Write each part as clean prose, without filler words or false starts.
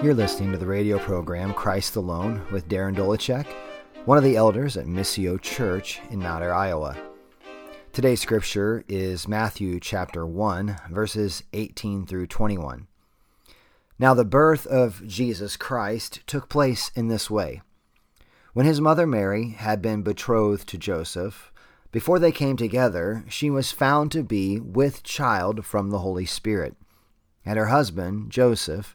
You're listening to the radio program Christ Alone with Darren Dolichek, one of the elders at Missio Church in Nodder, Iowa. Today's scripture is Matthew chapter 1, verses 18 through 21. Now the birth of Jesus Christ took place in this way. When his mother Mary had been betrothed to Joseph, before they came together, she was found to be with child from the Holy Spirit. And her husband, Joseph,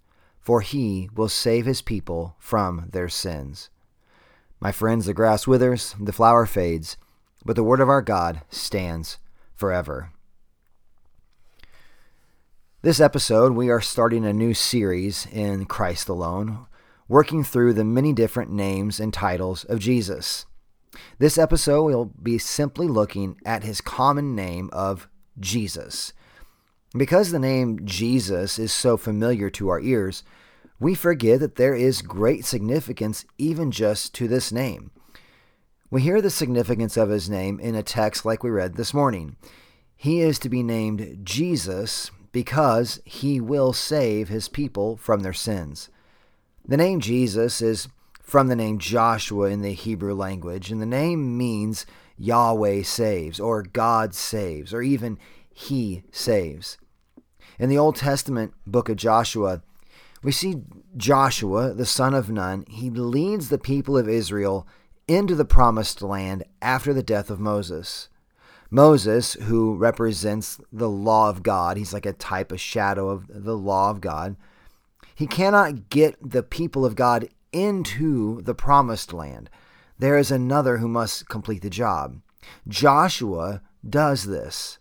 for he will save his people from their sins. My friends, the grass withers, the flower fades, but the word of our God stands forever. This episode, we are starting a new series in Christ Alone, working through the many different names and titles of Jesus. This episode, we'll be simply looking at his common name of Jesus. Because the name Jesus is so familiar to our ears, we forget that there is great significance even just to this name. We hear the significance of his name in a text like we read this morning. He is to be named Jesus because he will save his people from their sins. The name Jesus is from the name Joshua in the Hebrew language, and the name means Yahweh saves, or God saves, or even he saves. In the Old Testament book of Joshua, we see Joshua, the son of Nun. He leads the people of Israel into the promised land after the death of Moses. Moses, who represents the law of God, he's like a type, a shadow of the law of God. He cannot get the people of God into the promised land. There is another who must complete the job. Joshua does this.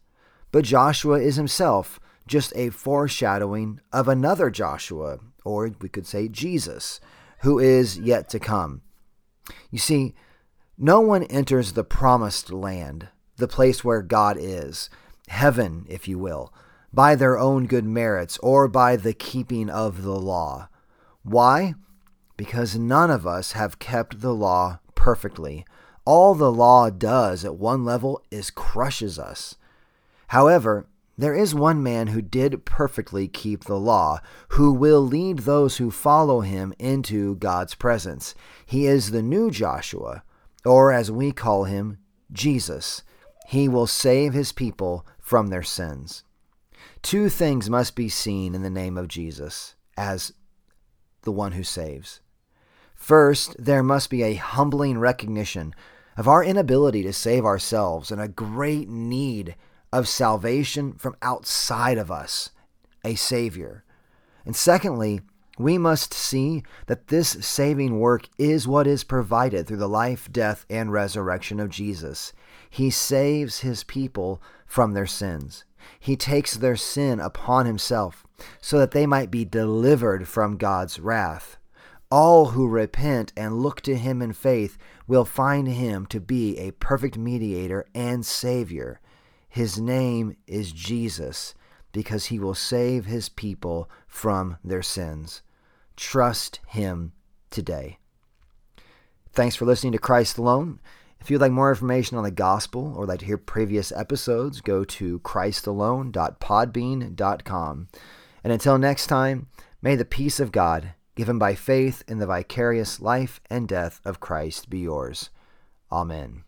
But Joshua is himself just a foreshadowing of another Joshua, or we could say Jesus, who is yet to come. You see, no one enters the promised land, the place where God is, heaven, if you will, by their own good merits or by the keeping of the law. Why? Because none of us have kept the law perfectly. All the law does at one level is crushes us. However, there is one man who did perfectly keep the law, who will lead those who follow him into God's presence. He is the new Joshua, or as we call him, Jesus. He will save his people from their sins. Two things must be seen in the name of Jesus as the one who saves. First, there must be a humbling recognition of our inability to save ourselves and a great need of salvation from outside of us, a Savior. And secondly, we must see that this saving work is what is provided through the life, death, and resurrection of Jesus. He saves his people from their sins. He takes their sin upon himself so that they might be delivered from God's wrath. All who repent and look to him in faith will find him to be a perfect mediator and Savior. His name is Jesus because he will save his people from their sins. Trust him today. Thanks for listening to Christ Alone. If you'd like more information on the gospel or like to hear previous episodes, go to christalone.podbean.com. And until next time, may the peace of God, given by faith in the vicarious life and death of Christ, be yours. Amen.